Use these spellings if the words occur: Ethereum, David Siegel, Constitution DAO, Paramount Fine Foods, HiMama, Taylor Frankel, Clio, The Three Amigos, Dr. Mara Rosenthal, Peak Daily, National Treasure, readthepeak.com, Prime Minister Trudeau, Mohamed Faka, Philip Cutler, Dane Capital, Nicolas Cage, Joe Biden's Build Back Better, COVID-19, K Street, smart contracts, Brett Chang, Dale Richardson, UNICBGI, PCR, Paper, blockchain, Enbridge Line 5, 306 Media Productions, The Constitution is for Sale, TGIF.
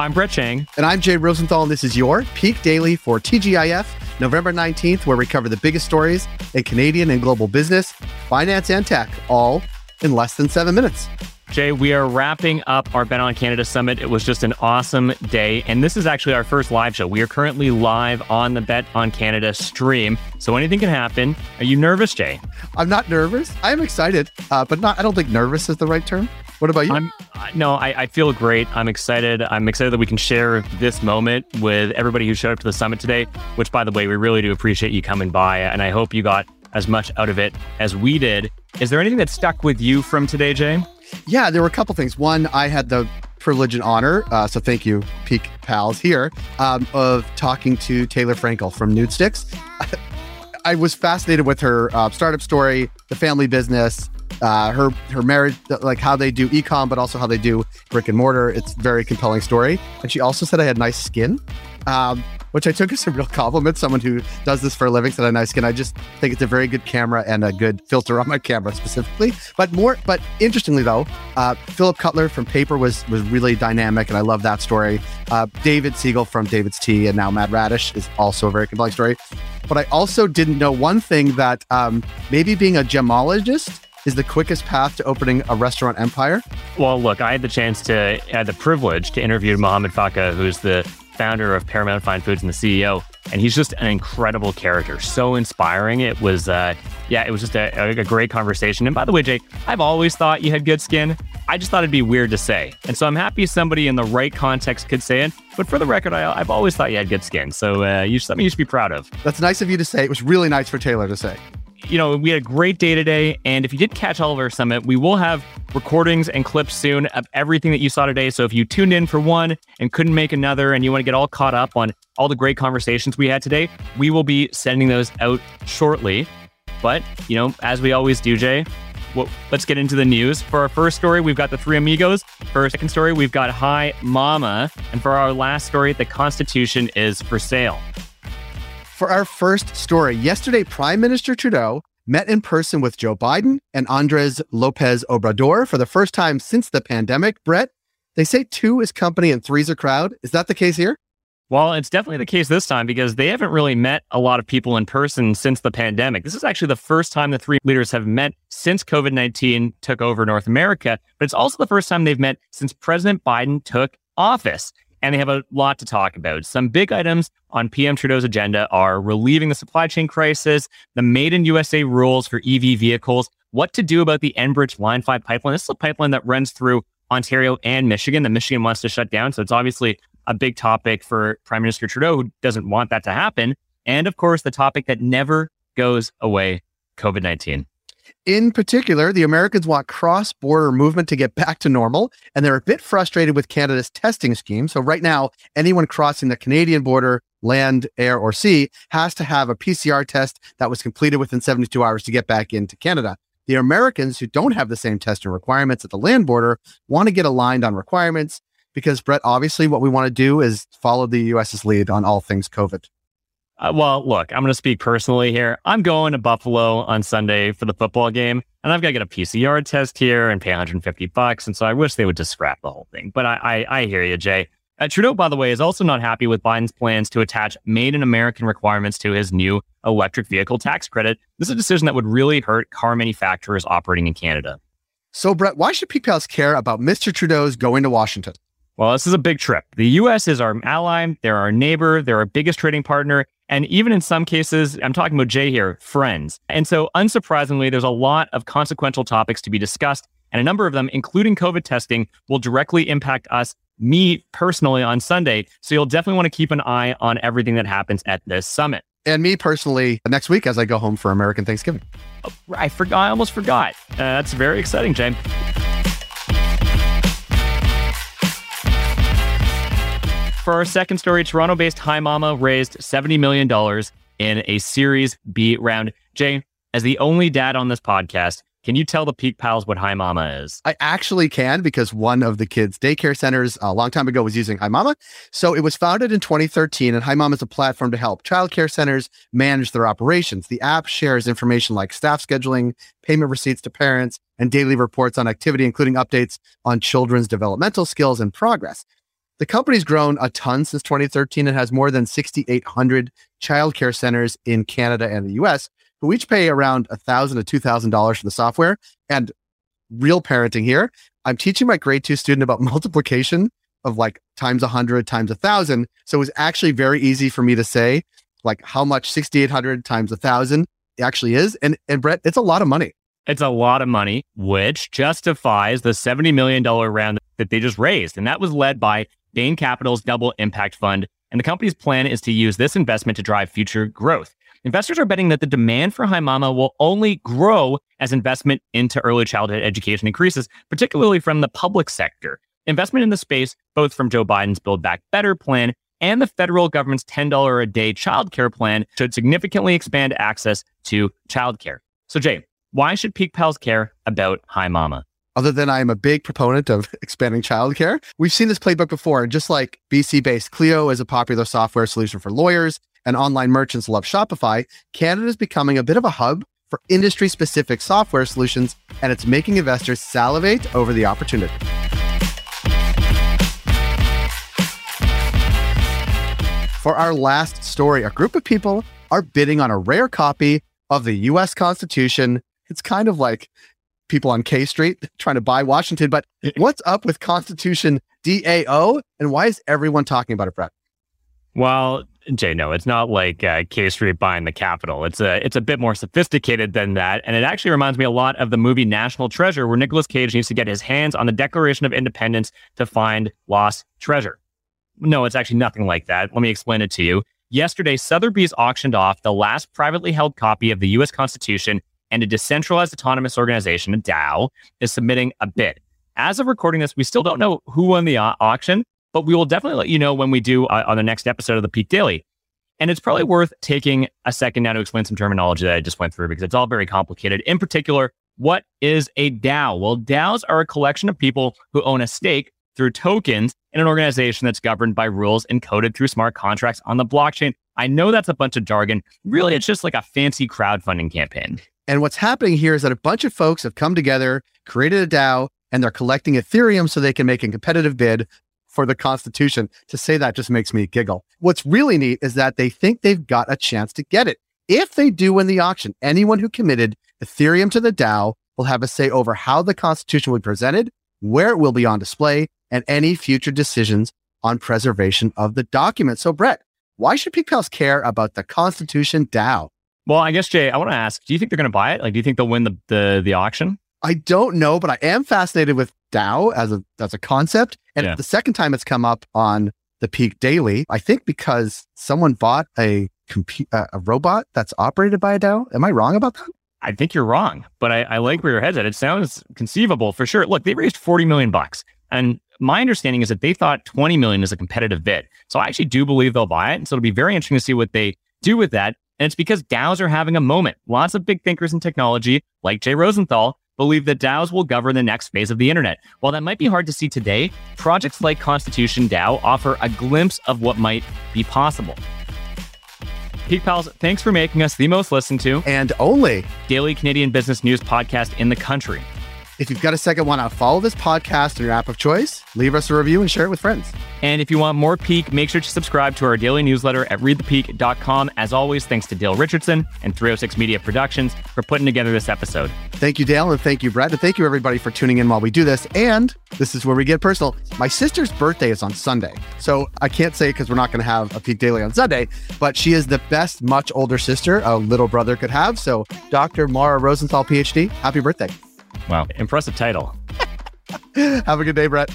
I'm Brett Chang. And I'm Jay Rosenthal, and this is your Peak Daily for TGIF, November 19th, where we cover the biggest stories in Canadian and global business, finance, and tech, all in less than 7 minutes. Jay, we are wrapping up our Bet On Canada Summit. It was just an awesome day, and this is actually our first live show. We are currently live on the Bet On Canada stream, so anything can happen. Are you nervous, Jay? I'm not nervous. I'm excited, but not. I don't think nervous is the right term. What about you? I feel great. I'm excited. I'm excited that we can share this moment with everybody who showed up to the summit today, which, by the way, we really do appreciate you coming by, and I hope you got as much out of it as we did. Is there anything that stuck with you from today, Jay? Yeah, there were a couple things. One, I had the privilege and honor, so thank you, Peak Pals here, of talking to Taylor Frankel from Nudestix. I was fascinated with her startup story, the family business, her marriage, like how they do e-com, but also how they do brick and mortar. It's a very compelling story. And she also said I had nice skin, which I took as a real compliment. Someone who does this for a living said I had nice skin. I just think it's a very good camera and a good filter on my camera specifically. But interestingly though, Philip Cutler from Paper was really dynamic, and I love that story. David Siegel from David's Tea and now Mad Radish is also a very compelling story. But I also didn't know one thing, that maybe being a gemologist is the quickest path to opening a restaurant empire? Well, look, I had the privilege to interview Mohamed Faka, who's the founder of Paramount Fine Foods and the CEO, and he's just an incredible character, so inspiring. It was, it was just a great conversation. And by the way, Jake, I've always thought you had good skin. I just thought it'd be weird to say. And so I'm happy somebody in the right context could say it. But for the record, I've always thought you had good skin. So something you should be proud of. That's nice of you to say. It was really nice for Taylor to say. You know, we had a great day today, and if you did catch all of our summit, we will have recordings and clips soon of everything that you saw today. So if you tuned in for one and couldn't make another, and you want to get all caught up on all the great conversations we had today, we will be sending those out shortly. But, you know, as we always do, Jay, let's get into the news. For our first story, we've got The Three Amigos. For our second story, we've got HiMama. And for our last story, The Constitution is for Sale. For our first story, yesterday, Prime Minister Trudeau met in person with Joe Biden and Andrés Lopez Obrador for the first time since the pandemic. Brett, they say two is company and three's a crowd. Is that the case here? Well, it's definitely the case this time, because they haven't really met a lot of people in person since the pandemic. This is actually the first time the three leaders have met since COVID-19 took over North America, but it's also the first time they've met since President Biden took office. And they have a lot to talk about. Some big items on PM Trudeau's agenda are relieving the supply chain crisis, the Made in USA rules for EV vehicles, what to do about the Enbridge Line 5 pipeline. This is a pipeline that runs through Ontario and Michigan that Michigan wants to shut down. So it's obviously a big topic for Prime Minister Trudeau, who doesn't want that to happen. And of course, the topic that never goes away, COVID-19. In particular, the Americans want cross-border movement to get back to normal, and they're a bit frustrated with Canada's testing scheme. So right now, anyone crossing the Canadian border, land, air, or sea, has to have a PCR test that was completed within 72 hours to get back into Canada. The Americans who don't have the same testing requirements at the land border want to get aligned on requirements because, Brett, obviously what we want to do is follow the U.S.'s lead on all things COVID. Well, look, I'm going to speak personally here. I'm going to Buffalo on Sunday for the football game, and I've got to get a PCR test here and pay $150. And so I wish they would just scrap the whole thing. But I hear you, Jay. Trudeau, by the way, is also not happy with Biden's plans to attach Made in American requirements to his new electric vehicle tax credit. This is a decision that would really hurt car manufacturers operating in Canada. So, Brett, why should Peak Pals care about Mr. Trudeau's going to Washington? Well, this is a big trip. The U.S. is our ally. They're our neighbor. They're our biggest trading partner. And even in some cases, I'm talking about Jay here, friends. And so unsurprisingly, there's a lot of consequential topics to be discussed. And a number of them, including COVID testing, will directly impact us, me personally, on Sunday. So you'll definitely want to keep an eye on everything that happens at this summit. And me personally, next week as I go home for American Thanksgiving. Oh, I almost forgot. That's very exciting, Jay. For our second story, Toronto-based HiMama raised $70 million in a Series B round. Jay, as the only dad on this podcast, can you tell the Peak Pals what HiMama is? I actually can, because one of the kids' daycare centers a long time ago was using HiMama. So it was founded in 2013, and HiMama is a platform to help childcare centers manage their operations. The app shares information like staff scheduling, payment receipts to parents, and daily reports on activity, including updates on children's developmental skills and progress. The company's grown a ton since 2013 and has more than 6,800 childcare centers in Canada and the US, who each pay around $1,000 to $2,000 for the software. And real parenting here, I'm teaching my grade 2 student about multiplication of like times 100 times 1,000. So it was actually very easy for me to say like how much 6,800 times 1,000 actually is. And Brett, it's a lot of money. It's a lot of money, which justifies the $70 million round that they just raised. And that was led by Dane Capital's Double Impact Fund. And the company's plan is to use this investment to drive future growth. Investors are betting that the demand for HiMama will only grow as investment into early childhood education increases, particularly from the public sector. Investment in the space, both from Joe Biden's Build Back Better plan and the federal government's $10 a day childcare plan, should significantly expand access to childcare. So Jay, why should Peak Pals care about HiMama? Other than I am a big proponent of expanding childcare, we've seen this playbook before. Just like BC-based Clio is a popular software solution for lawyers and online merchants love Shopify, Canada is becoming a bit of a hub for industry-specific software solutions, and it's making investors salivate over the opportunity. For our last story, a group of people are bidding on a rare copy of the U.S. Constitution. It's kind of like people on K Street trying to buy Washington, but what's up with Constitution DAO, and why is everyone talking about it, Brett? Well, Jay, no, it's not like K Street buying the Capitol. It's a bit more sophisticated than that, and it actually reminds me a lot of the movie National Treasure, where Nicolas Cage needs to get his hands on the Declaration of Independence to find lost treasure. No, it's actually nothing like that. Let me explain it to you. Yesterday, Sotheby's auctioned off the last privately held copy of the U.S. Constitution, and a decentralized autonomous organization, a DAO, is submitting a bid. As of recording this, we still don't know who won the auction, but we will definitely let you know when we do on the next episode of the Peak Daily. And it's probably worth taking a second now to explain some terminology that I just went through, because it's all very complicated. In particular, what is a DAO? Well, DAOs are a collection of people who own a stake through tokens in an organization that's governed by rules encoded through smart contracts on the blockchain. I know that's a bunch of jargon. Really, it's just like a fancy crowdfunding campaign. And what's happening here is that a bunch of folks have come together, created a DAO, and they're collecting Ethereum so they can make a competitive bid for the Constitution. To say that just makes me giggle. What's really neat is that they think they've got a chance to get it. If they do win the auction, anyone who committed Ethereum to the DAO will have a say over how the Constitution will be presented, where it will be on display, and any future decisions on preservation of the document. So Brett, why should Peak Pals care about the Constitution DAO? Well, I guess, Jay, I want to ask, do you think they're going to buy it? Like, do you think they'll win the auction? I don't know, but I am fascinated with DAO as a concept. And yeah, the second time it's come up on the Peak Daily, I think because someone bought a robot that's operated by a DAO. Am I wrong about that? I think you're wrong, but I like where your head's at. It sounds conceivable for sure. Look, they raised $40 million. And my understanding is that they thought $20 million is a competitive bid. So I actually do believe they'll buy it. And so it'll be very interesting to see what they do with that. And it's because DAOs are having a moment. Lots of big thinkers in technology, like Jay Rosenthal, believe that DAOs will govern the next phase of the internet. While that might be hard to see today, projects like Constitution DAO offer a glimpse of what might be possible. Peak Pals, thanks for making us the most listened to and only daily Canadian business news podcast in the country. If you've got a second, want to follow this podcast on your app of choice, leave us a review and share it with friends. And if you want more Peak, make sure to subscribe to our daily newsletter at readthepeak.com. As always, thanks to Dale Richardson and 306 Media Productions for putting together this episode. Thank you, Dale, and thank you, Brett, and thank you, everybody, for tuning in while we do this. And this is where we get personal. My sister's birthday is on Sunday, so I can't say it because we're not going to have a Peak Daily on Sunday, but she is the best much older sister a little brother could have. So Dr. Mara Rosenthal, PhD, happy birthday. Wow. Impressive title. Have a good day, Brett.